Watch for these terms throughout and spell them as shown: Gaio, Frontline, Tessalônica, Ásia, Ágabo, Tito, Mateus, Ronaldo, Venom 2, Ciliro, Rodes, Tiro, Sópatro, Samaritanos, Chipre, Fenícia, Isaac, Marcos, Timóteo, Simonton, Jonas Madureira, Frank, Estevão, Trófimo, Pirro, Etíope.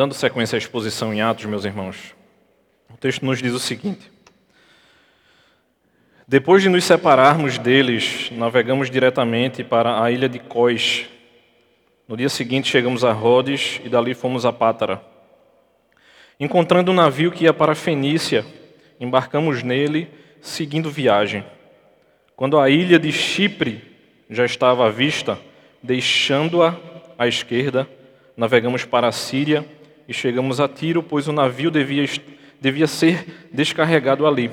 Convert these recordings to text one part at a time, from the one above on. Dando sequência à exposição em Atos, meus irmãos, o texto nos diz o seguinte: depois de nos separarmos deles, navegamos diretamente para a ilha de Cós. No dia seguinte chegamos a Rodes e dali fomos a Pátara. Encontrando um navio que ia para a Fenícia, embarcamos nele, seguindo viagem. Quando a ilha de Chipre já estava à vista, deixando-a à esquerda, navegamos para a Síria e chegamos a Tiro, pois o navio devia ser descarregado ali.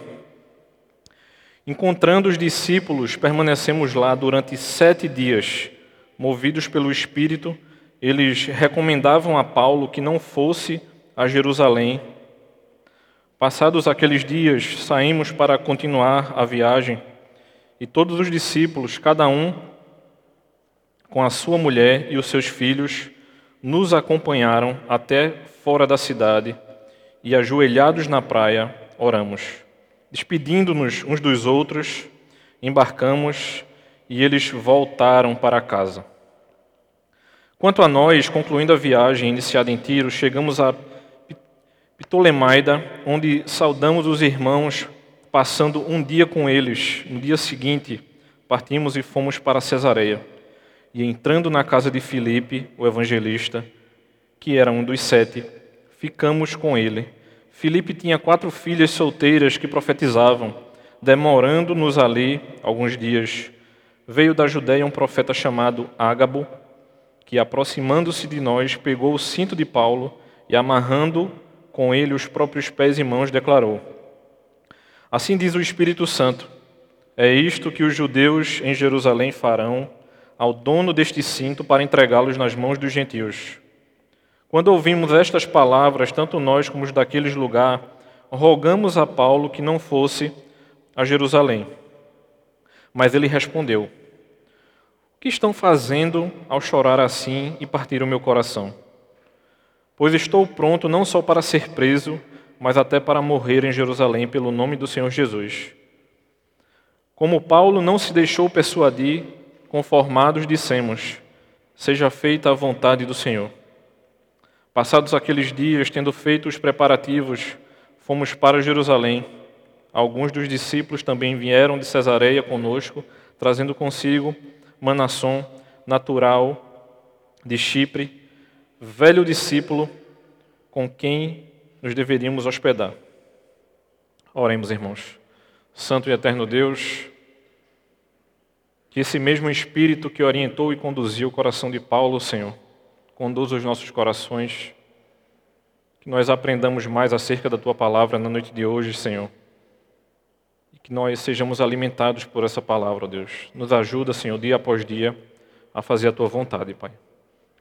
Encontrando os discípulos, permanecemos lá durante 7 dias. Movidos pelo Espírito, eles recomendavam a Paulo que não fosse a Jerusalém. Passados aqueles dias, saímos para continuar a viagem, e todos os discípulos, cada um com a sua mulher e os seus filhos, nos acompanharam até fora da cidade, e ajoelhados na praia, oramos. Despedindo-nos uns dos outros, embarcamos e eles voltaram para casa. Quanto a nós, concluindo a viagem iniciada em Tiro, chegamos a Ptolemaida, onde saudamos os irmãos, passando um dia com eles. No dia seguinte, partimos e fomos para Cesareia. E entrando na casa de Filipe, o evangelista, que era um dos 7, ficamos com ele. Filipe tinha 4 filhas solteiras que profetizavam. Demorando-nos ali alguns dias, veio da Judéia um profeta chamado Ágabo, que, aproximando-se de nós, pegou o cinto de Paulo e, amarrando com ele os próprios pés e mãos, declarou: assim diz o Espírito Santo, é isto que os judeus em Jerusalém farão ao dono deste cinto para entregá-los nas mãos dos gentios. Quando ouvimos estas palavras, tanto nós como os daqueles lugar, rogamos a Paulo que não fosse a Jerusalém. Mas ele respondeu: o que estão fazendo ao chorar assim e partir o meu coração? Pois estou pronto não só para ser preso, mas até para morrer em Jerusalém pelo nome do Senhor Jesus. Como Paulo não se deixou persuadir, conformados dissemos: seja feita a vontade do Senhor. Passados aqueles dias, tendo feito os preparativos, fomos para Jerusalém. Alguns dos discípulos também vieram de Cesareia conosco, trazendo consigo Manasson, natural de Chipre, velho discípulo com quem nos deveríamos hospedar. Oremos, irmãos. Santo e eterno Deus, que esse mesmo Espírito que orientou e conduziu o coração de Paulo, Senhor, conduza os nossos corações, que nós aprendamos mais acerca da Tua Palavra na noite de hoje, Senhor, e que nós sejamos alimentados por essa Palavra, ó Deus. Nos ajuda, Senhor, dia após dia, a fazer a Tua vontade, Pai.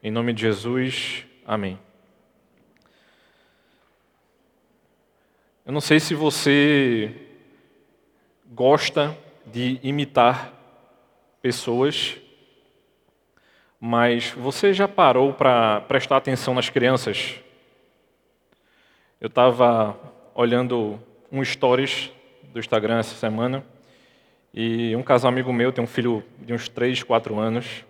Em nome de Jesus, amém. Eu não sei se você gosta de imitar pessoas, mas você já parou para prestar atenção nas crianças? Eu estava olhando um stories do Instagram essa semana e um casal amigo meu tem um filho de uns 3, 4 anos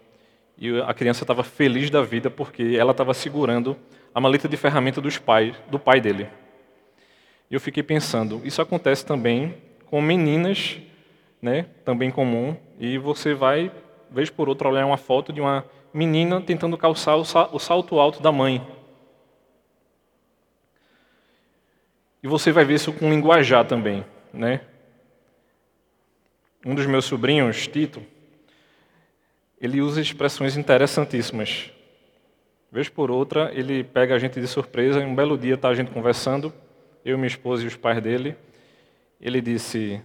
e a criança estava feliz da vida porque ela estava segurando a maleta de ferramenta do pai dele. E eu fiquei pensando, isso acontece também com meninas, né, também comum, e você vai vez por outra olhar uma foto de uma menina tentando calçar o salto alto da mãe. E você vai ver isso com linguajar também, né? Um dos meus sobrinhos, Tito, ele usa expressões interessantíssimas. Vez por outra, ele pega a gente de surpresa, e um belo dia está a gente conversando, eu, minha esposa e os pais dele. Ele disse...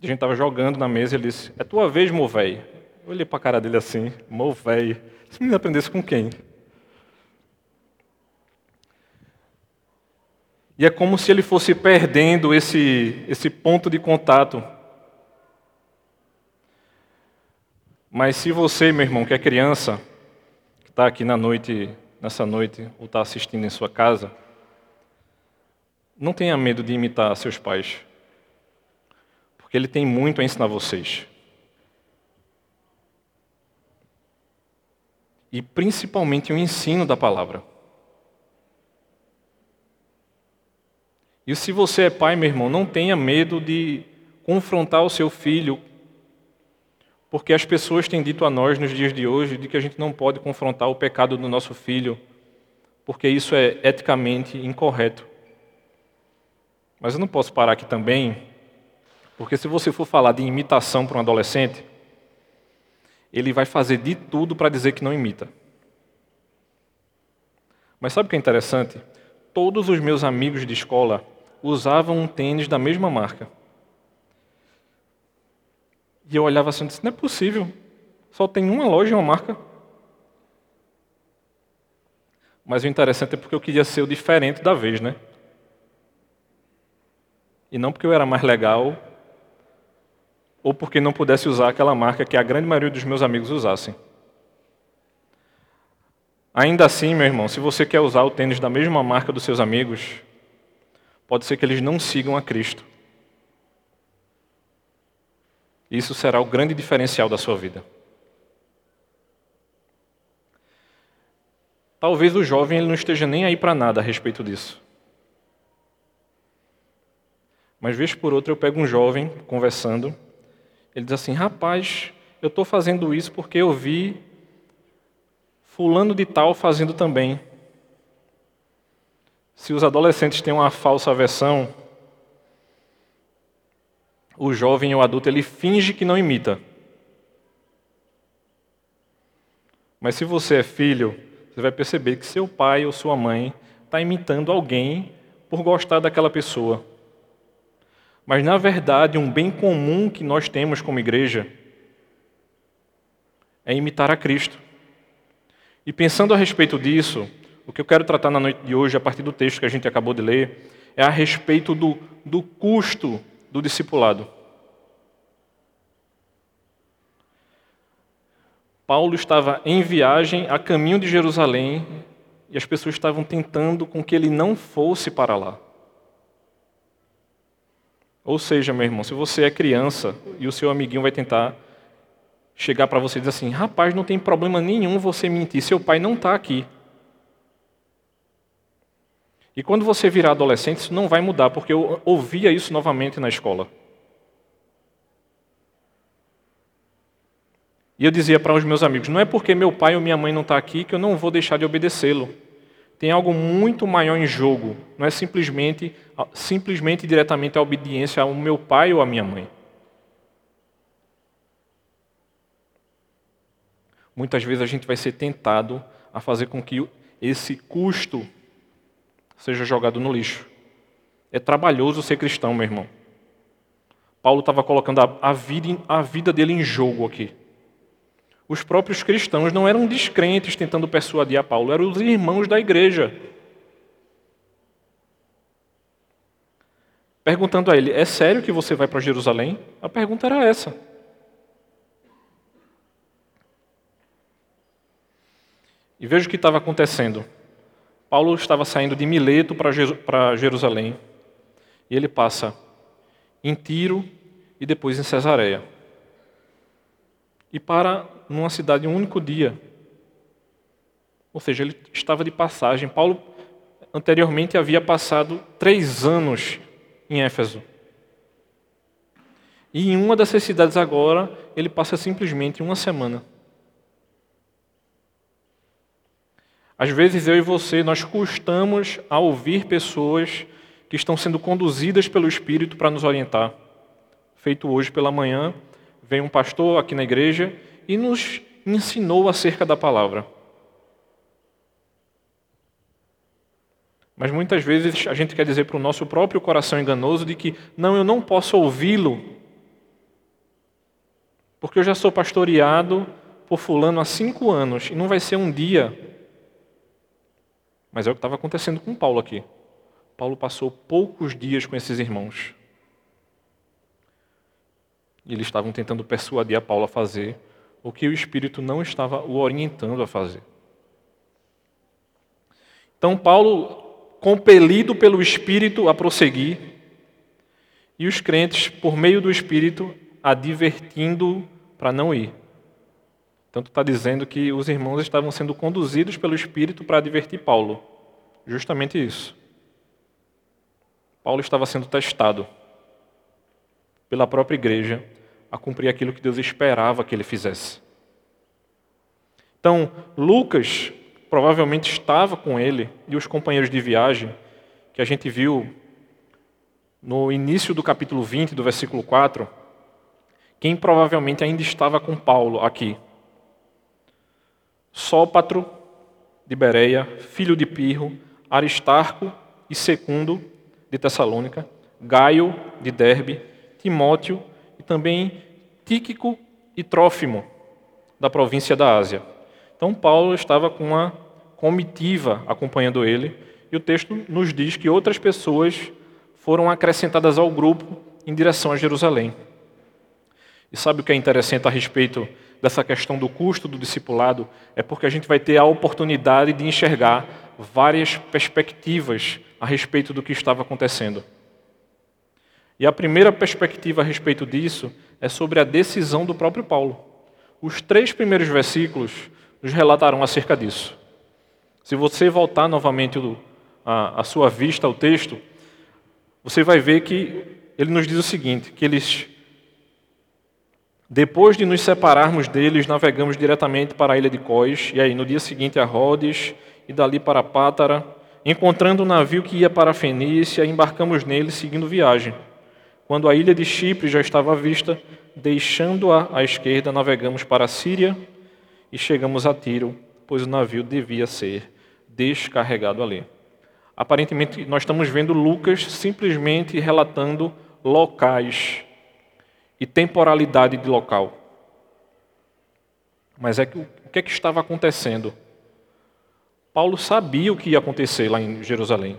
A gente estava jogando na mesa e ele disse: é tua vez, meu véi. Eu olhei para a cara dele assim: meu véi. Esse menino aprendesse com quem? E é como se ele fosse perdendo esse ponto de contato. Mas se você, meu irmão, que é criança, que está aqui nessa noite, ou está assistindo em sua casa, não tenha medo de imitar seus pais. Porque ele tem muito a ensinar vocês. E principalmente o ensino da palavra. E se você é pai, meu irmão, não tenha medo de confrontar o seu filho, porque as pessoas têm dito a nós nos dias de hoje de que a gente não pode confrontar o pecado do nosso filho, porque isso é eticamente incorreto. Mas eu não posso parar aqui também, porque se você for falar de imitação para um adolescente, ele vai fazer de tudo para dizer que não imita. Mas sabe o que é interessante? Todos os meus amigos de escola usavam um tênis da mesma marca. E eu olhava assim e disse, não é possível, só tem uma loja e uma marca. Mas o interessante é porque eu queria ser o diferente da vez, né? E não porque eu era mais legal, ou porque não pudesse usar aquela marca que a grande maioria dos meus amigos usassem. Ainda assim, meu irmão, se você quer usar o tênis da mesma marca dos seus amigos, pode ser que eles não sigam a Cristo. Isso será o grande diferencial da sua vida. Talvez o jovem ele não esteja nem aí para nada a respeito disso. Mas vez por outra eu pego um jovem conversando, ele diz assim, rapaz, eu estou fazendo isso porque eu vi fulano de tal fazendo também. Se os adolescentes têm uma falsa versão, o jovem ou adulto ele finge que não imita. Mas se você é filho, você vai perceber que seu pai ou sua mãe está imitando alguém por gostar daquela pessoa. Mas, na verdade, um bem comum que nós temos como igreja é imitar a Cristo. E pensando a respeito disso, o que eu quero tratar na noite de hoje, a partir do texto que a gente acabou de ler, é a respeito do custo do discipulado. Paulo estava em viagem a caminho de Jerusalém e as pessoas estavam tentando com que ele não fosse para lá. Ou seja, meu irmão, se você é criança e o seu amiguinho vai tentar chegar para você e dizer assim, rapaz, não tem problema nenhum você mentir, seu pai não está aqui. E quando você virar adolescente, isso não vai mudar, porque eu ouvia isso novamente na escola. E eu dizia para os meus amigos, não é porque meu pai ou minha mãe não está aqui que eu não vou deixar de obedecê-lo. Tem algo muito maior em jogo, não é simplesmente e diretamente a obediência ao meu pai ou à minha mãe. Muitas vezes a gente vai ser tentado a fazer com que esse custo seja jogado no lixo. É trabalhoso ser cristão, meu irmão. Paulo estava colocando a vida dele em jogo aqui. Os próprios cristãos não eram descrentes tentando persuadir a Paulo, eram os irmãos da igreja. Perguntando a ele, é sério que você vai para Jerusalém? A pergunta era essa. E veja o que estava acontecendo. Paulo estava saindo de Mileto para Jerusalém. E ele passa em Tiro e depois em Cesareia. E para numa cidade um único dia. Ou seja, ele estava de passagem. Paulo anteriormente havia passado 3 anos em Éfeso. E em uma dessas cidades agora, ele passa simplesmente 1 semana. Às vezes eu e você, nós custamos a ouvir pessoas que estão sendo conduzidas pelo Espírito para nos orientar. Feito hoje pela manhã, veio um pastor aqui na igreja e nos ensinou acerca da palavra. Mas muitas vezes a gente quer dizer para o nosso próprio coração enganoso de que, não, eu não posso ouvi-lo, porque eu já sou pastoreado por fulano há 5 anos e não vai ser um dia. Mas é o que estava acontecendo com Paulo aqui. Paulo passou poucos dias com esses irmãos. E eles estavam tentando persuadir a Paulo a fazer o que o Espírito não estava o orientando a fazer. Então Paulo, compelido pelo Espírito a prosseguir, e os crentes, por meio do Espírito, advertindo para não ir. Tanto está dizendo que os irmãos estavam sendo conduzidos pelo Espírito para advertir Paulo. Justamente isso. Paulo estava sendo testado pela própria igreja a cumprir aquilo que Deus esperava que ele fizesse. Então, Lucas provavelmente estava com ele e os companheiros de viagem, que a gente viu no início do capítulo 20, do versículo 4, quem provavelmente ainda estava com Paulo aqui. Sópatro de Bereia, filho de Pirro, Aristarco e Secundo de Tessalônica, Gaio de Derbe, Timóteo e também Tíquico e Trófimo da província da Ásia. Então Paulo estava com uma comitiva acompanhando ele e o texto nos diz que outras pessoas foram acrescentadas ao grupo em direção a Jerusalém. E sabe o que é interessante a respeito dessa questão do custo do discipulado? É porque a gente vai ter a oportunidade de enxergar várias perspectivas a respeito do que estava acontecendo. E a primeira perspectiva a respeito disso é sobre a decisão do próprio Paulo. Os 3 primeiros versículos nos relatarão acerca disso. Se você voltar novamente a sua vista ao texto, você vai ver que ele nos diz o seguinte, que eles... Depois de nos separarmos deles, navegamos diretamente para a ilha de Cós, e aí no dia seguinte a Rodes, e dali para Pátara, encontrando um navio que ia para a Fenícia, embarcamos nele seguindo viagem. Quando a ilha de Chipre já estava à vista, deixando-a à esquerda, navegamos para a Síria e chegamos a Tiro, pois o navio devia ser descarregado ali. Aparentemente, nós estamos vendo Lucas simplesmente relatando locais e temporalidade de local. Mas o que é que estava acontecendo? Paulo sabia o que ia acontecer lá em Jerusalém.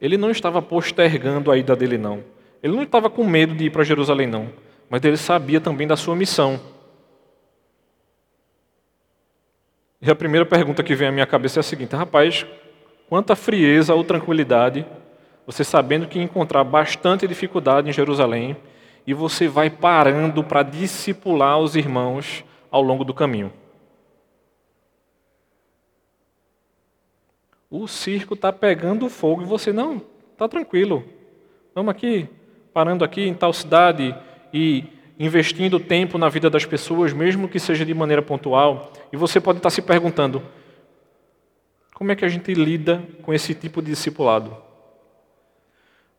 Ele não estava postergando a ida dele, não. Ele não estava com medo de ir para Jerusalém, não. Mas ele sabia também da sua missão. E a primeira pergunta que vem à minha cabeça é a seguinte: rapaz, quanta frieza ou tranquilidade, você sabendo que ia encontrar bastante dificuldade em Jerusalém, e você vai parando para discipular os irmãos ao longo do caminho. O circo está pegando fogo e você, não, está tranquilo. Vamos aqui, parando aqui em tal cidade e investindo tempo na vida das pessoas, mesmo que seja de maneira pontual. E você pode estar se perguntando, como é que a gente lida com esse tipo de discipulado?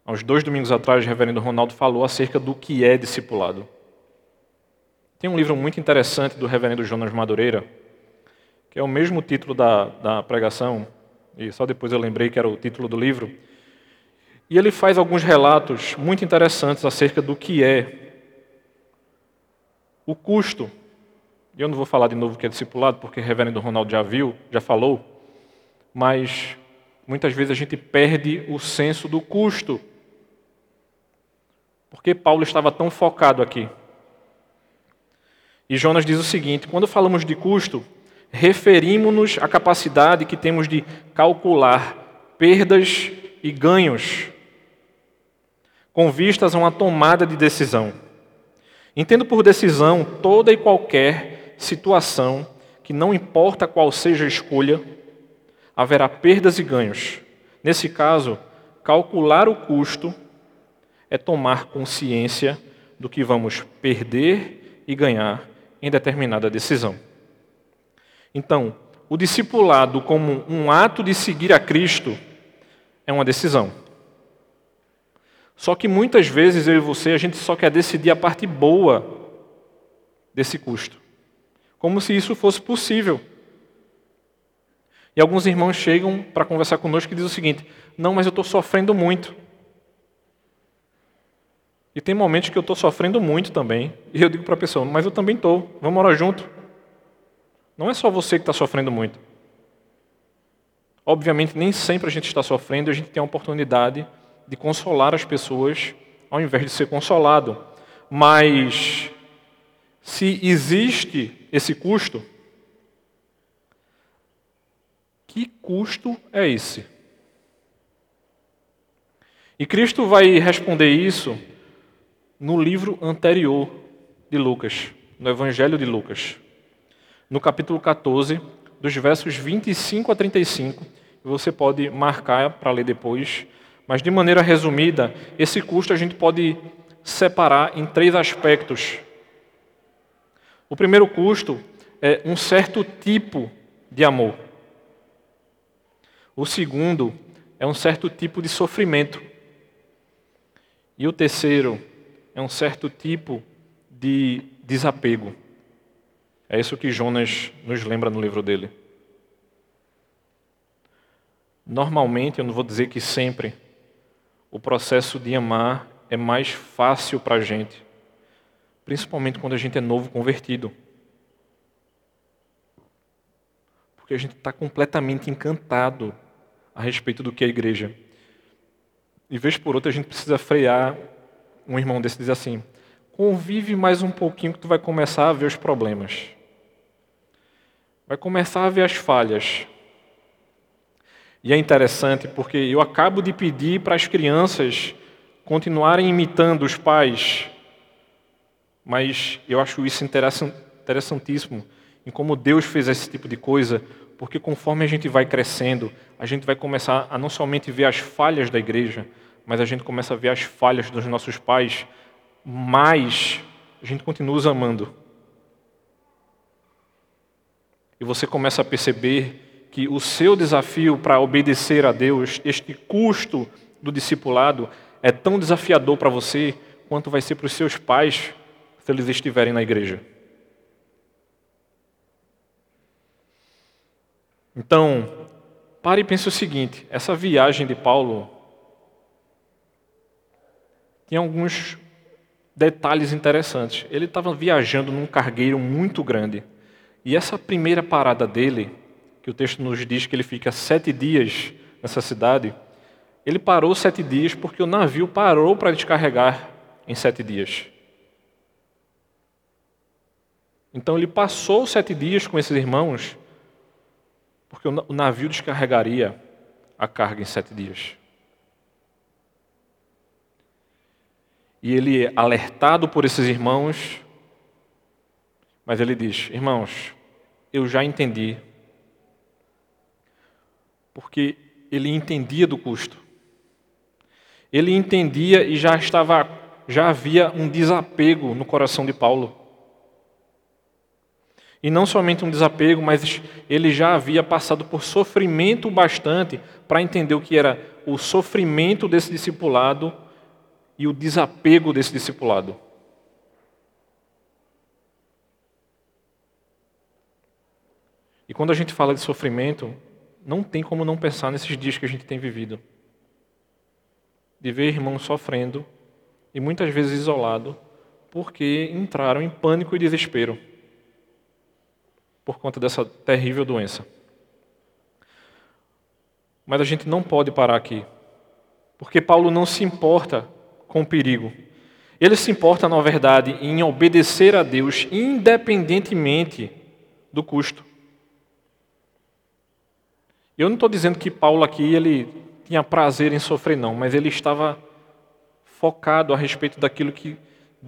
Há uns 2 domingos atrás, o reverendo Ronaldo falou acerca do que é discipulado. Tem um livro muito interessante do reverendo Jonas Madureira, que é o mesmo título da pregação, e só depois eu lembrei que era o título do livro, e ele faz alguns relatos muito interessantes acerca do que é o custo. Eu não vou falar de novo o que é discipulado, porque o reverendo Ronaldo já falou, mas muitas vezes a gente perde o senso do custo. Porque Paulo estava tão focado aqui. E Jonas diz o seguinte, quando falamos de custo, referimos-nos à capacidade que temos de calcular perdas e ganhos com vistas a uma tomada de decisão. Entendo por decisão toda e qualquer situação, que não importa qual seja a escolha, haverá perdas e ganhos. Nesse caso, calcular o custo é tomar consciência do que vamos perder e ganhar em determinada decisão. Então, o discipulado como um ato de seguir a Cristo é uma decisão. Só que muitas vezes, eu e você, a gente só quer decidir a parte boa desse custo. Como se isso fosse possível. E alguns irmãos chegam para conversar conosco e dizem o seguinte, não, mas eu estou sofrendo muito. E tem momentos que eu estou sofrendo muito também. E eu digo para a pessoa, mas eu também estou, vamos orar junto. Não é só você que está sofrendo muito. Obviamente, nem sempre a gente está sofrendo, a gente tem a oportunidade de consolar as pessoas ao invés de ser consolado. Mas, se existe esse custo, que custo é esse? E Cristo vai responder isso no livro anterior de Lucas, no Evangelho de Lucas, no capítulo 14, dos versos 25 a 35. Você pode marcar para ler depois, Mas, de maneira resumida, esse custo a gente pode separar em três aspectos. O primeiro custo é um certo tipo de amor. O segundo é um certo tipo de sofrimento. E o terceiro é um certo tipo de desapego. É isso que Jonas nos lembra no livro dele. Normalmente, eu não vou dizer que sempre, o processo de amar é mais fácil para a gente, principalmente quando a gente é novo convertido. Porque a gente está completamente encantado a respeito do que é a igreja. E vez por outra a gente precisa frear um irmão desse e dizer assim, convive mais um pouquinho que tu vai começar a ver os problemas. Vai começar a ver as falhas. E é interessante porque eu acabo de pedir para as crianças continuarem imitando os pais, mas eu acho isso interessantíssimo, em como Deus fez esse tipo de coisa, porque conforme a gente vai crescendo, a gente vai começar a não somente ver as falhas da igreja, mas a gente começa a ver as falhas dos nossos pais, mas a gente continua os amando. E você começa a perceber que o seu desafio para obedecer a Deus, este custo do discipulado, é tão desafiador para você quanto vai ser para os seus pais se eles estiverem na igreja. Então, pare e pense o seguinte, essa viagem de Paulo tem alguns detalhes interessantes. Ele estava viajando num cargueiro muito grande. E essa primeira parada dele, que o texto nos diz que ele fica 7 dias nessa cidade, ele parou 7 dias porque o navio parou para descarregar em 7 dias. Então ele passou 7 dias com esses irmãos porque o navio descarregaria a carga em 7 dias. E ele é alertado por esses irmãos, mas ele diz, irmãos, eu já entendi. Porque ele entendia do custo. Ele entendia e já havia um desapego no coração de Paulo. E não somente um desapego, mas ele já havia passado por sofrimento bastante para entender o que era o sofrimento desse discipulado e o desapego desse discipulado. E quando a gente fala de sofrimento, não tem como não pensar nesses dias que a gente tem vivido. De ver irmãos sofrendo, e muitas vezes isolado, porque entraram em pânico e desespero por conta dessa terrível doença. Mas a gente não pode parar aqui, porque Paulo não se importa com o perigo. Ele se importa, na verdade, em obedecer a Deus, independentemente do custo. Eu não estou dizendo que Paulo aqui ele tinha prazer em sofrer, não, mas ele estava focado a respeito daquilo que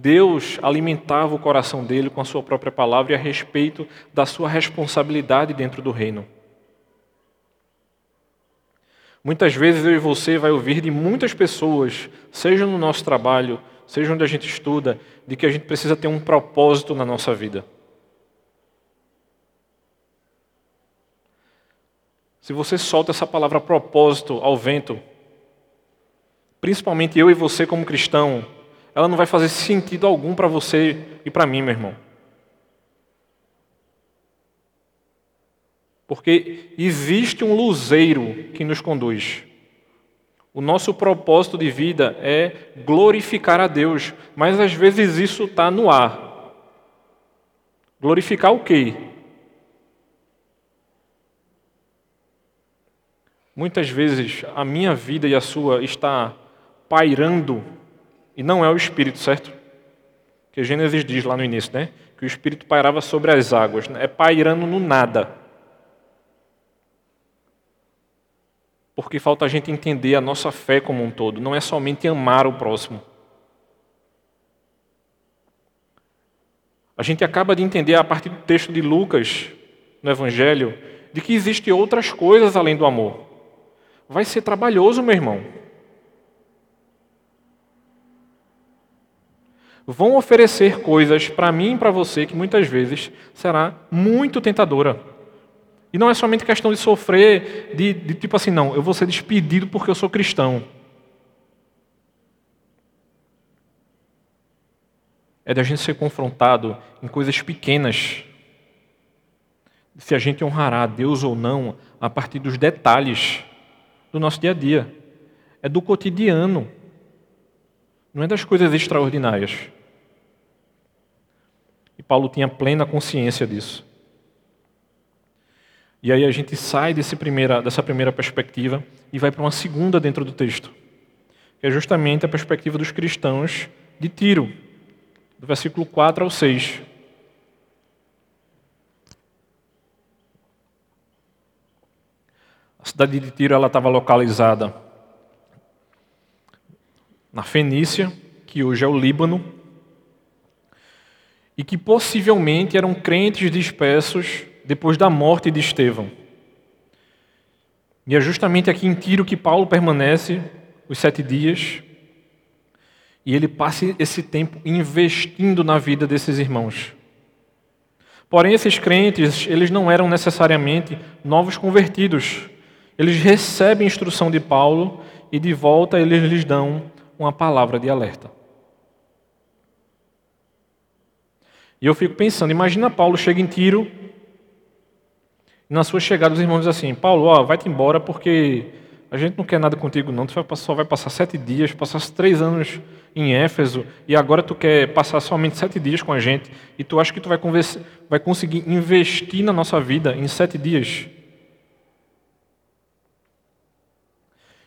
Deus alimentava o coração dele com a sua própria palavra e a respeito da sua responsabilidade dentro do reino. Muitas vezes eu e você vai ouvir de muitas pessoas, seja no nosso trabalho, seja onde a gente estuda, de que a gente precisa ter um propósito na nossa vida. Se você solta essa palavra propósito ao vento, principalmente eu e você como cristão, ela não vai fazer sentido algum para você e para mim, meu irmão. Porque existe um luzeiro que nos conduz. O nosso propósito de vida é glorificar a Deus, mas às vezes isso está no ar. Glorificar o quê? Muitas vezes a minha vida e a sua está pairando. E não é o Espírito, certo? Porque Gênesis diz lá no início, né? Que o Espírito pairava sobre as águas. É pairando no nada. Porque falta a gente entender a nossa fé como um todo. Não é somente amar o próximo. A gente acaba de entender a partir do texto de Lucas, no Evangelho, de que existem outras coisas além do amor. Vai ser trabalhoso, meu irmão. vão oferecer coisas para mim e para você que muitas vezes será muito tentadora. E não é somente questão de sofrer, de tipo assim, não, eu vou ser despedido porque eu sou cristão. É de a gente ser confrontado em coisas pequenas. Se a gente honrará a Deus ou não a partir dos detalhes do nosso dia a dia. É do cotidiano. Não é das coisas extraordinárias. E Paulo tinha plena consciência disso. E aí a gente sai dessa primeira perspectiva e vai para uma segunda dentro do texto, que é justamente a perspectiva dos cristãos de Tiro, do versículo 4 ao 6. A cidade de Tiro estava localizada na Fenícia, que hoje é o Líbano, e que possivelmente eram crentes dispersos depois da morte de Estevão. E é justamente aqui em Tiro que Paulo permanece os 7 dias, e ele passa esse tempo investindo na vida desses irmãos. Porém, esses crentes, eles não eram necessariamente novos convertidos. Eles recebem a instrução de Paulo e de volta eles lhes dão uma palavra de alerta. E eu fico pensando, imagina Paulo chega em Tiro, e na sua chegada os irmãos dizem assim, Paulo, ó, vai-te embora porque a gente não quer nada contigo não, tu só vai passar 7 dias, passaste 3 anos em Éfeso e agora tu quer passar somente 7 dias com a gente e tu acha que tu vai conseguir investir na nossa vida em 7 dias?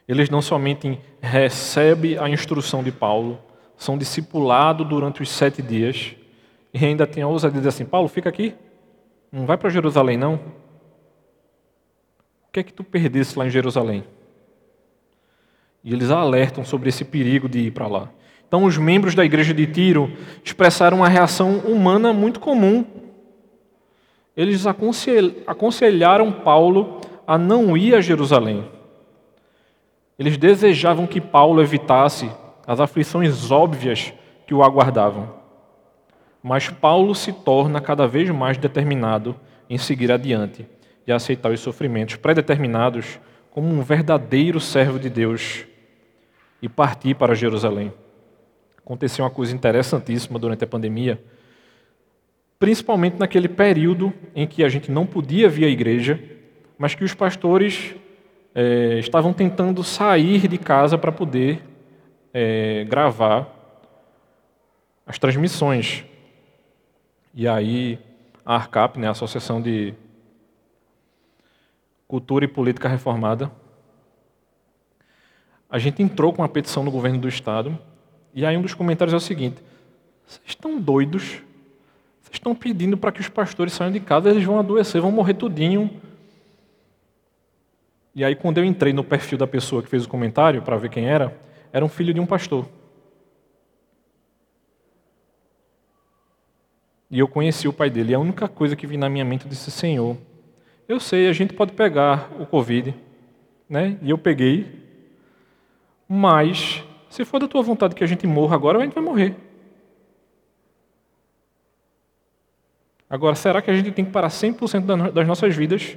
Eles não somente recebem a instrução de Paulo, são discipulados durante os 7 dias e ainda tem a ousadia de dizer assim, Paulo, fica aqui, não vai para Jerusalém não. O que é que tu perdesse lá em Jerusalém? E eles alertam sobre esse perigo de ir para lá. Então os membros da igreja de Tiro expressaram uma reação humana muito comum. Eles aconselharam Paulo a não ir a Jerusalém. Eles desejavam que Paulo evitasse as aflições óbvias que o aguardavam. Mas Paulo se torna cada vez mais determinado em seguir adiante e aceitar os sofrimentos predeterminados como um verdadeiro servo de Deus e partir para Jerusalém. Aconteceu uma coisa interessantíssima durante a pandemia, principalmente naquele período em que a gente não podia vir à igreja, mas que os pastores estavam tentando sair de casa para poder gravar as transmissões. E aí a ARCAP, né, a Associação de Cultura e Política Reformada, a gente entrou com uma petição no governo do Estado, e aí um dos comentários é o seguinte, vocês estão doidos? Vocês estão pedindo para que os pastores saiam de casa, eles vão adoecer, vão morrer tudinho. E aí, quando eu entrei no perfil da pessoa que fez o comentário, para ver quem era, era um filho de um pastor. E eu conheci o pai dele. E a única coisa que vi na minha mente, eu disse, Senhor, eu sei, a gente pode pegar o Covid, né? E eu peguei, mas se for da tua vontade que a gente morra agora, a gente vai morrer. Agora, será que a gente tem que parar 100% das nossas vidas?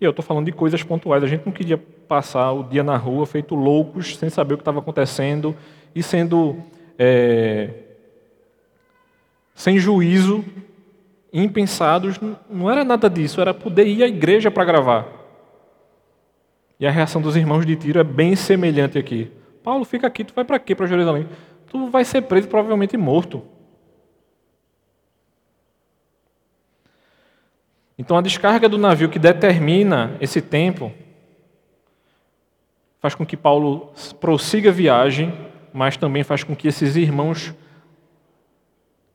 E eu estou falando de coisas pontuais, a gente não queria passar o dia na rua feito loucos, sem saber o que estava acontecendo e sendo sem juízo, impensados. Não era nada disso, era poder ir à igreja para gravar. E a reação dos irmãos de Tiro é bem semelhante aqui. Paulo, fica aqui, tu vai para quê? Para Jerusalém? Tu vai ser preso, provavelmente morto. Então, a descarga do navio que determina esse tempo faz com que Paulo prossiga a viagem, mas também faz com que esses irmãos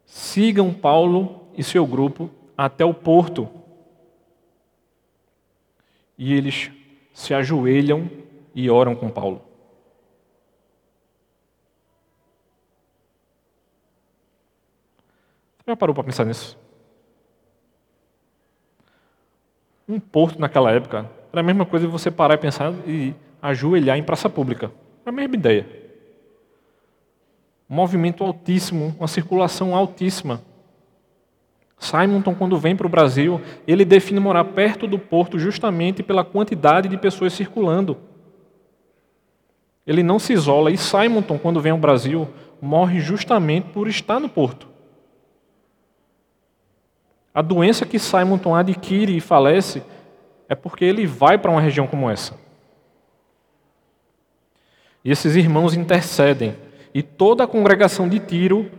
sigam Paulo e seu grupo até o porto. E eles se ajoelham e oram com Paulo. Você já parou para pensar nisso? Um porto naquela época era a mesma coisa de você parar e pensar e ajoelhar em praça pública. Era a mesma ideia. um movimento altíssimo, uma circulação altíssima. Simonton, quando vem para o Brasil, ele define morar perto do porto justamente pela quantidade de pessoas circulando. Ele não se isola, e Simonton, quando vem ao Brasil, morre justamente por estar no porto. A doença que Simonton adquire e falece é porque ele vai para uma região como essa. E esses irmãos intercedem, e toda a congregação de Tiro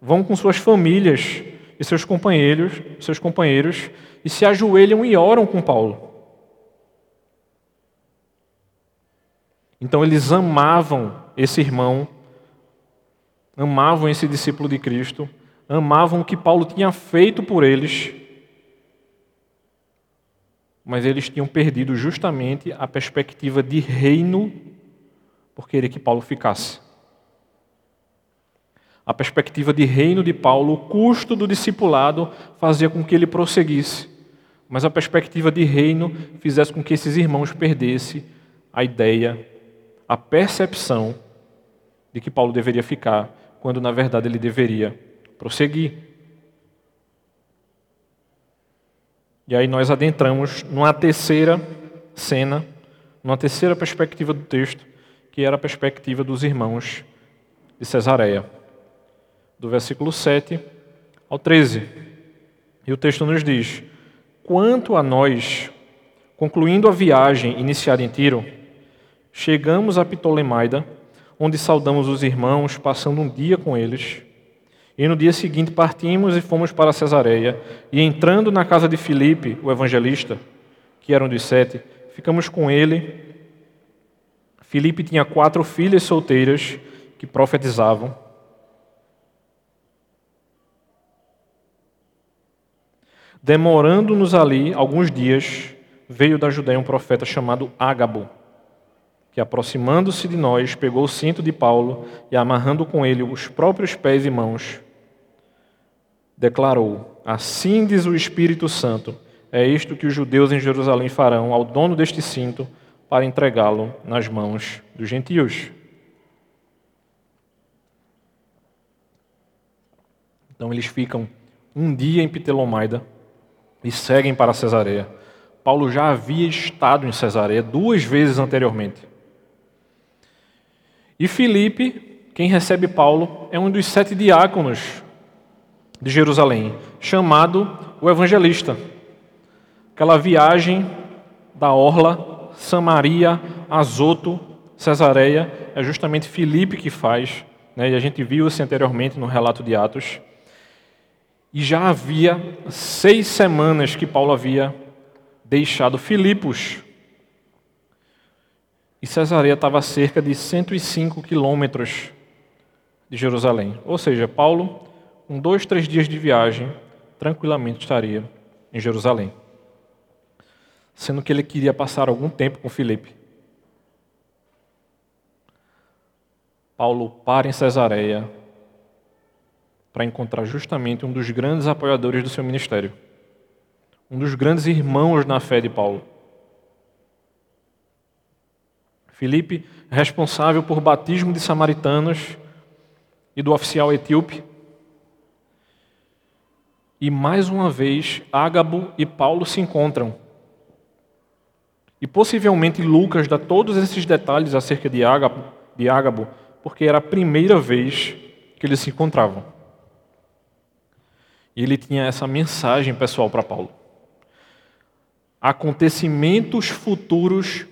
vão com suas famílias e seus companheiros e se ajoelham e oram com Paulo. Então eles amavam esse irmão, amavam esse discípulo de Cristo, amavam o que Paulo tinha feito por eles, mas eles tinham perdido justamente a perspectiva de reino por querer que Paulo ficasse. A perspectiva de reino de Paulo, o custo do discipulado, fazia com que ele prosseguisse. Mas a perspectiva de reino fizesse com que esses irmãos perdessem a ideia, a percepção de que Paulo deveria ficar, quando na verdade ele deveria prosseguir. E aí nós adentramos numa terceira cena, numa terceira perspectiva do texto, que era a perspectiva dos irmãos de Cesareia, do versículo 7 ao 13. E o texto nos diz: quanto a nós, concluindo a viagem iniciada em Tiro, chegamos a Ptolemaida, onde saudamos os irmãos, passando um dia com eles. E no dia seguinte partimos e fomos para Cesareia, e entrando na casa de Filipe, o evangelista, que era um dos 7, ficamos com ele. Filipe tinha 4 filhas solteiras que profetizavam. Demorando-nos ali alguns dias, veio da Judéia um profeta chamado Ágabo, que, aproximando-se de nós, pegou o cinto de Paulo e, amarrando com ele os próprios pés e mãos, declarou: assim diz o Espírito Santo, é isto que os judeus em Jerusalém farão ao dono deste cinto para entregá-lo nas mãos dos gentios. Então eles ficam um dia em Ptolemaida e seguem para Cesareia. Paulo já havia estado em Cesareia 2 vezes anteriormente. E Filipe, quem recebe Paulo, é um dos 7 diáconos de Jerusalém, chamado o evangelista. Aquela viagem da orla, Samaria, Azoto, Cesareia, é justamente Filipe que faz, né? E a gente viu isso anteriormente no relato de Atos. E já havia 6 semanas que Paulo havia deixado Filipos. E Cesareia estava a cerca de 105 quilômetros de Jerusalém. Ou seja, Paulo, com 2-3 dias de viagem, tranquilamente estaria em Jerusalém. Sendo que ele queria passar algum tempo com Filipe. Paulo para em Cesareia para encontrar justamente um dos grandes apoiadores do seu ministério, um dos grandes irmãos na fé de Paulo. Filipe, responsável por batismo de samaritanos e do oficial etíope. E mais uma vez, Ágabo e Paulo se encontram. E possivelmente Lucas dá todos esses detalhes acerca de Ágabo, porque era a primeira vez que eles se encontravam. E ele tinha essa mensagem pessoal para Paulo: acontecimentos futuros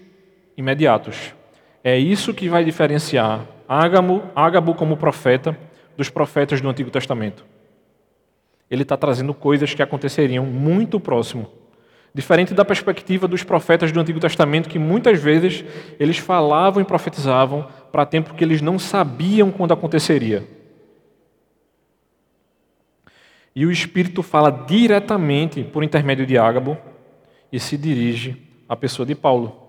imediatos. É isso que vai diferenciar Ágabo como profeta dos profetas do Antigo Testamento. Ele está trazendo coisas que aconteceriam muito próximo. Diferente da perspectiva dos profetas do Antigo Testamento, que muitas vezes eles falavam e profetizavam para tempo que eles não sabiam quando aconteceria. E o Espírito fala diretamente por intermédio de Ágabo e se dirige à pessoa de Paulo.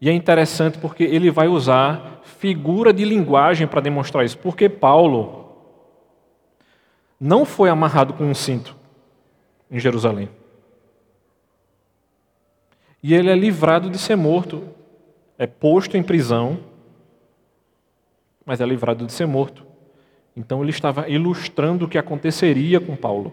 E é interessante porque ele vai usar figura de linguagem para demonstrar isso, porque Paulo não foi amarrado com um cinto em Jerusalém. E ele é livrado de ser morto, é posto em prisão mas é livrado de ser morto. Então ele estava ilustrando o que aconteceria com Paulo.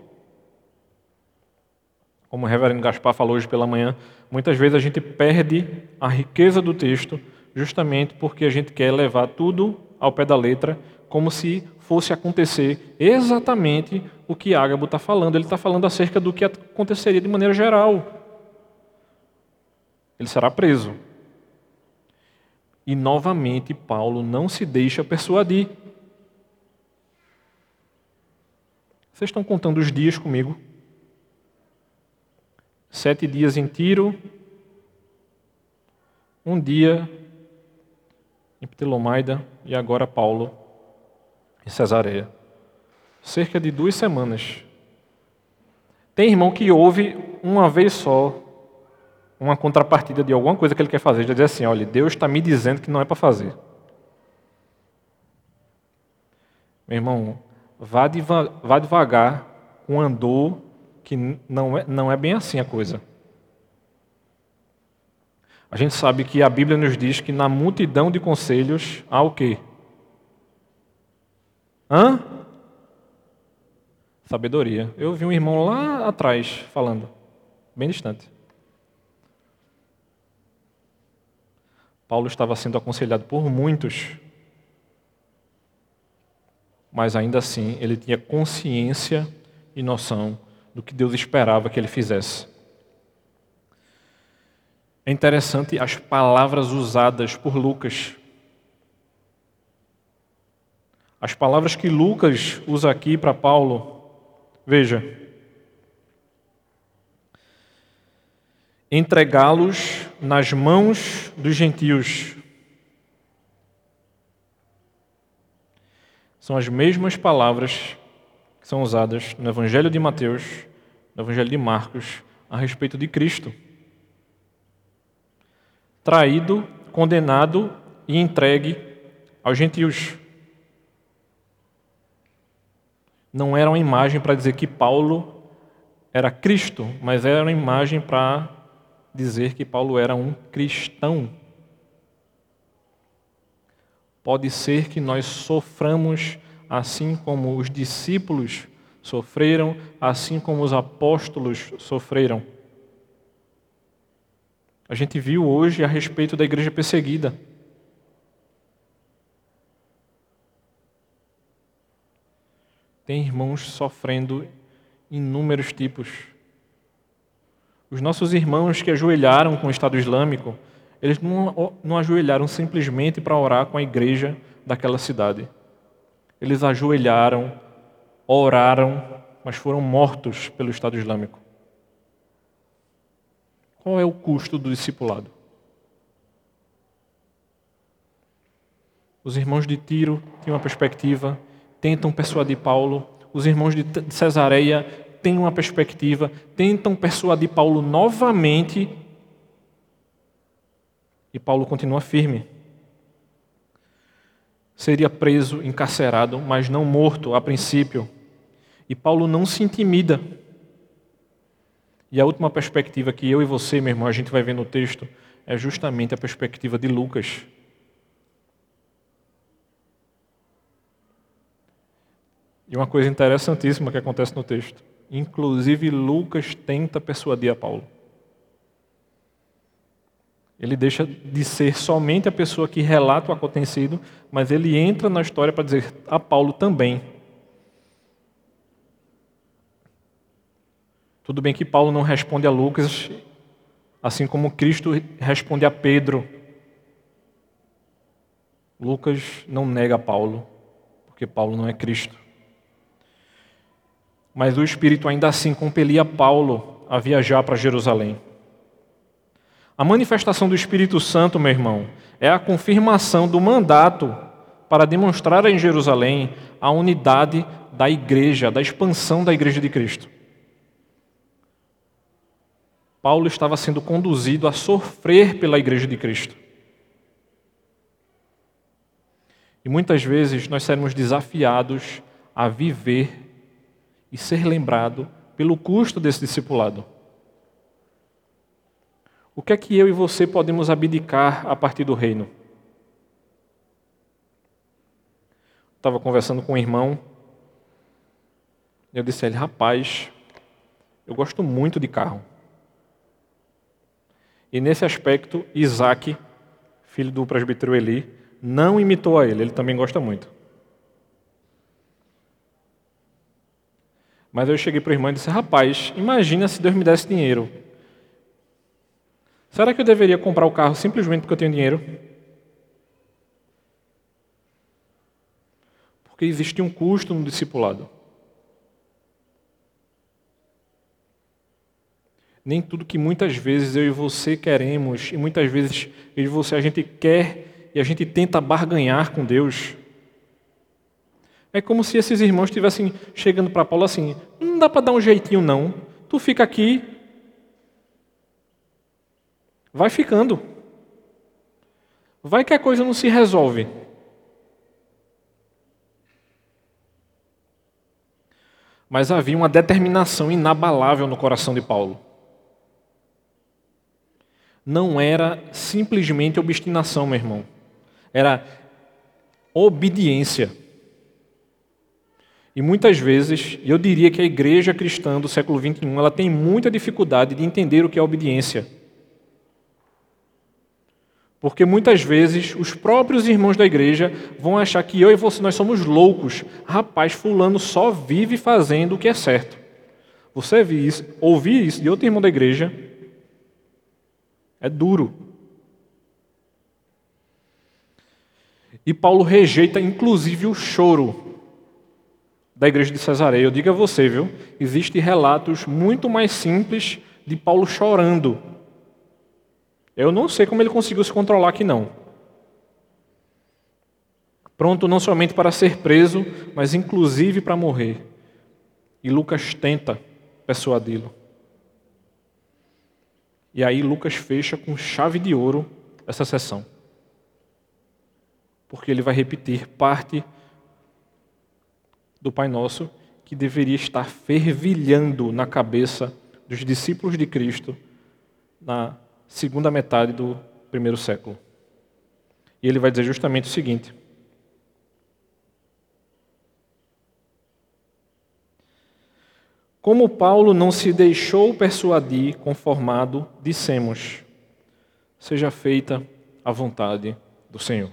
Como o reverendo Gaspar falou hoje pela manhã, muitas vezes a gente perde a riqueza do texto justamente porque a gente quer levar tudo ao pé da letra, como se fosse acontecer exatamente o que Ágabo está falando. Ele está falando acerca do que aconteceria de maneira geral. Ele será preso. E, novamente, Paulo não se deixa persuadir. Vocês estão contando os dias comigo? 7 dias em Tiro, 1 dia em Ptolemaida e agora Paulo em Cesareia. Cerca de 2 semanas. Tem irmão que ouve uma vez só uma contrapartida de alguma coisa que ele quer fazer. Ele diz assim, olha, Deus está me dizendo que não é para fazer. Meu irmão, vá devagar com um andor que não é bem assim a coisa. A gente sabe que a Bíblia nos diz que na multidão de conselhos há o quê? Sabedoria. Eu vi um irmão lá atrás falando, bem distante. Paulo estava sendo aconselhado por muitos, mas ainda assim ele tinha consciência e noção do que Deus esperava que ele fizesse. É interessante as palavras usadas por Lucas. As palavras que Lucas usa aqui para Paulo, veja. Entregá-los nas mãos dos gentios. São as mesmas palavras que são usadas no Evangelho de Mateus, no Evangelho de Marcos, a respeito de Cristo. Traído, condenado e entregue aos gentios. Não era uma imagem para dizer que Paulo era Cristo, mas era uma imagem para dizer que Paulo era um cristão. Pode ser que nós soframos assim como os discípulos sofreram, assim como os apóstolos sofreram. A gente viu hoje a respeito da igreja perseguida. Tem irmãos sofrendo inúmeros tipos. Os nossos irmãos que ajoelharam com o Estado Islâmico, eles não ajoelharam simplesmente para orar com a igreja daquela cidade. Eles ajoelharam, oraram, mas foram mortos pelo Estado Islâmico. Qual é o custo do discipulado? Os irmãos de Tiro têm uma perspectiva, tentam persuadir Paulo. Os irmãos de Cesareia têm uma perspectiva, tentam persuadir Paulo novamente e Paulo continua firme. Seria preso, encarcerado, mas não morto a princípio. E Paulo não se intimida. E a última perspectiva que eu e você, meu irmão, a gente vai ver no texto é justamente a perspectiva de Lucas. E uma coisa interessantíssima que acontece no texto. Inclusive, Lucas tenta persuadir a Paulo. Ele deixa de ser somente a pessoa que relata o acontecido, mas ele entra na história para dizer a Paulo também. Tudo bem que Paulo não responde a Lucas, assim como Cristo responde a Pedro. Lucas não nega a Paulo, porque Paulo não é Cristo. Mas o Espírito ainda assim compelia Paulo a viajar para Jerusalém. A manifestação do Espírito Santo, meu irmão, é a confirmação do mandato para demonstrar em Jerusalém a unidade da igreja, da expansão da igreja de Cristo. Paulo estava sendo conduzido a sofrer pela igreja de Cristo. E muitas vezes nós seremos desafiados a viver e ser lembrado pelo custo desse discipulado. O que é que eu e você podemos abdicar a partir do reino? estava conversando com um irmão, e eu disse a ele, rapaz, eu gosto muito de carro. E nesse aspecto, Isaac, filho do presbítero Eli, não imitou a ele também gosta muito. Mas eu cheguei para o irmão e disse, rapaz, imagina se Deus me desse dinheiro. Será que eu deveria comprar o carro simplesmente porque eu tenho dinheiro? Porque existe um custo no discipulado. Nem tudo que muitas vezes eu e você queremos, e muitas vezes eu e você a gente quer e a gente tenta barganhar com Deus. É como se esses irmãos estivessem chegando para Paulo assim, não dá para dar um jeitinho não, tu fica aqui, vai ficando. Vai que a coisa não se resolve. Mas havia uma determinação inabalável no coração de Paulo. Não era simplesmente obstinação, meu irmão. Era obediência. E muitas vezes, eu diria que a igreja cristã do século XXI, ela tem muita dificuldade de entender o que é obediência. Porque muitas vezes, os próprios irmãos da igreja vão achar que eu e você, nós somos loucos. Rapaz, fulano só vive fazendo o que é certo. Você ouvir isso de outro irmão da igreja é duro. E Paulo rejeita, inclusive, o choro da igreja de Cesareia. Eu digo a você, viu? Existem relatos muito mais simples de Paulo chorando. Eu não sei como ele conseguiu se controlar aqui, não. Pronto não somente para ser preso, mas inclusive para morrer. E Lucas tenta persuadi-lo. E aí Lucas fecha com chave de ouro essa sessão. Porque ele vai repetir parte do Pai Nosso, que deveria estar fervilhando na cabeça dos discípulos de Cristo na segunda metade do primeiro século. E ele vai dizer justamente o seguinte. Como Paulo não se deixou persuadir, conformado, dissemos, seja feita a vontade do Senhor.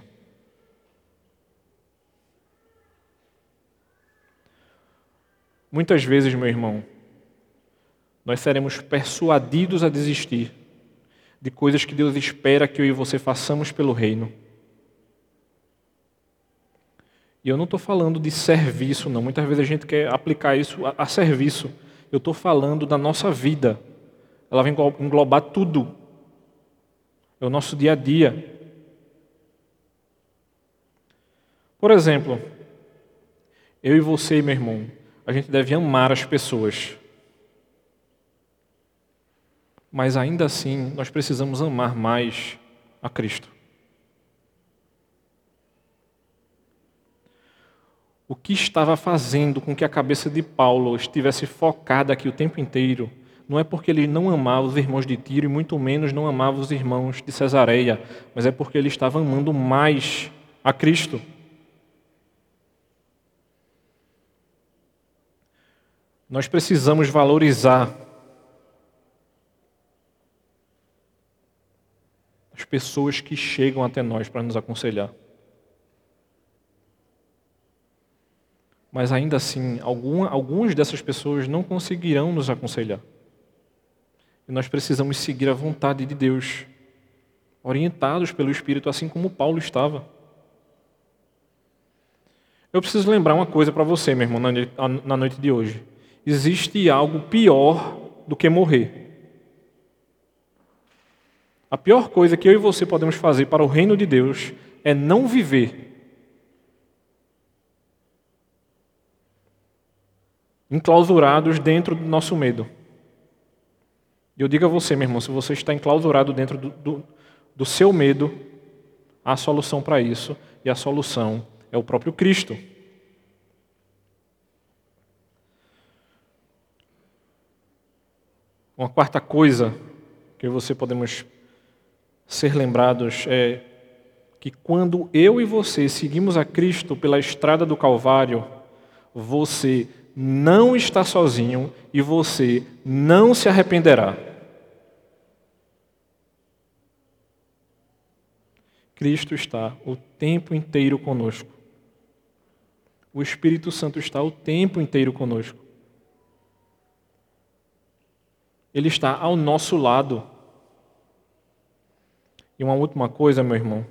Muitas vezes, meu irmão, nós seremos persuadidos a desistir de coisas que Deus espera que eu e você façamos pelo reino. E eu não estou falando de serviço, não. Muitas vezes a gente quer aplicar isso a serviço. Eu estou falando da nossa vida. Ela vai englobar tudo. É o nosso dia a dia. Por exemplo, eu e você, meu irmão, a gente deve amar as pessoas. Mas ainda assim, nós precisamos amar mais a Cristo. O que estava fazendo com que a cabeça de Paulo estivesse focada aqui o tempo inteiro, não é porque ele não amava os irmãos de Tiro e muito menos não amava os irmãos de Cesareia, mas é porque ele estava amando mais a Cristo. Nós precisamos valorizar as pessoas que chegam até nós para nos aconselhar. Mas ainda assim, algumas dessas pessoas não conseguirão nos aconselhar. E nós precisamos seguir a vontade de Deus, orientados pelo Espírito, assim como Paulo estava. Eu preciso lembrar uma coisa para você, meu irmão, na noite de hoje. Existe algo pior do que morrer. A pior coisa que eu e você podemos fazer para o reino de Deus é não viver. Enclausurados dentro do nosso medo. E eu digo a você, meu irmão, se você está enclausurado dentro do seu medo, há solução para isso, e a solução é o próprio Cristo. Uma quarta coisa que você podemos ser lembrados é que quando eu e você seguimos a Cristo pela estrada do Calvário, você não está sozinho e você não se arrependerá. Cristo está o tempo inteiro conosco. O Espírito Santo está o tempo inteiro conosco. Ele está ao nosso lado. E uma última coisa, meu irmão,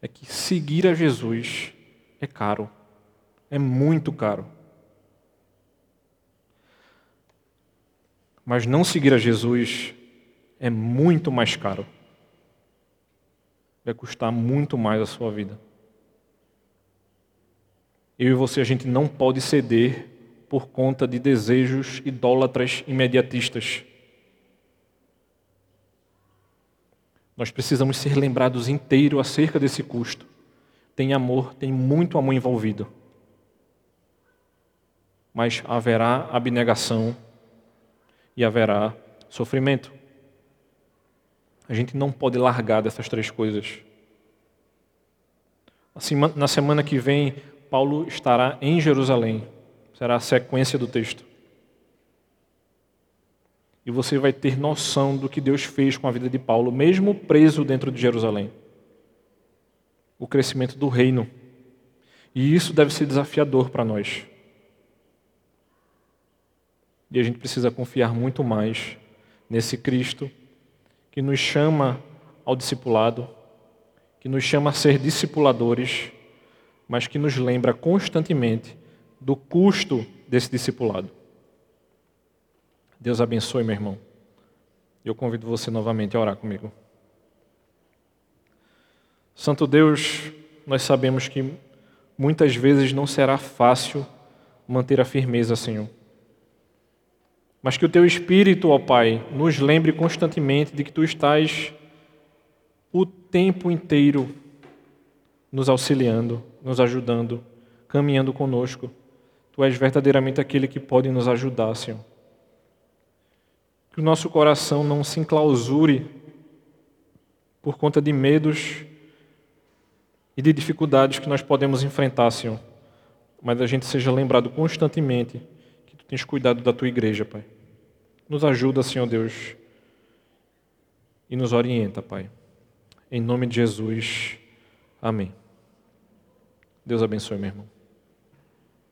é que seguir a Jesus é caro. É muito caro. Mas não seguir a Jesus é muito mais caro. Vai custar muito mais a sua vida. Eu e você, a gente não pode ceder por conta de desejos idólatras imediatistas. Nós precisamos ser lembrados inteiro acerca desse custo. Tem amor, tem muito amor envolvido. Mas haverá abnegação e haverá sofrimento. A gente não pode largar dessas três coisas. Na semana que vem, Paulo estará em Jerusalém. Será a sequência do texto. E você vai ter noção do que Deus fez com a vida de Paulo, mesmo preso dentro de Jerusalém. O crescimento do reino. E isso deve ser desafiador para nós. E a gente precisa confiar muito mais nesse Cristo que nos chama ao discipulado, que nos chama a ser discipuladores, mas que nos lembra constantemente do custo desse discipulado. Deus abençoe, meu irmão. Eu convido você novamente a orar comigo. Santo Deus, nós sabemos que muitas vezes não será fácil manter a firmeza, Senhor. Mas que o Teu Espírito, ó Pai, nos lembre constantemente de que Tu estás o tempo inteiro nos auxiliando, nos ajudando, caminhando conosco. Tu és verdadeiramente aquele que pode nos ajudar, Senhor. Que o nosso coração não se enclausure por conta de medos e de dificuldades que nós podemos enfrentar, Senhor. Mas a gente seja lembrado constantemente Tens cuidado da Tua igreja, Pai. Nos ajuda, Senhor Deus, e nos orienta, Pai. Em nome de Jesus, amém. Deus abençoe, meu irmão.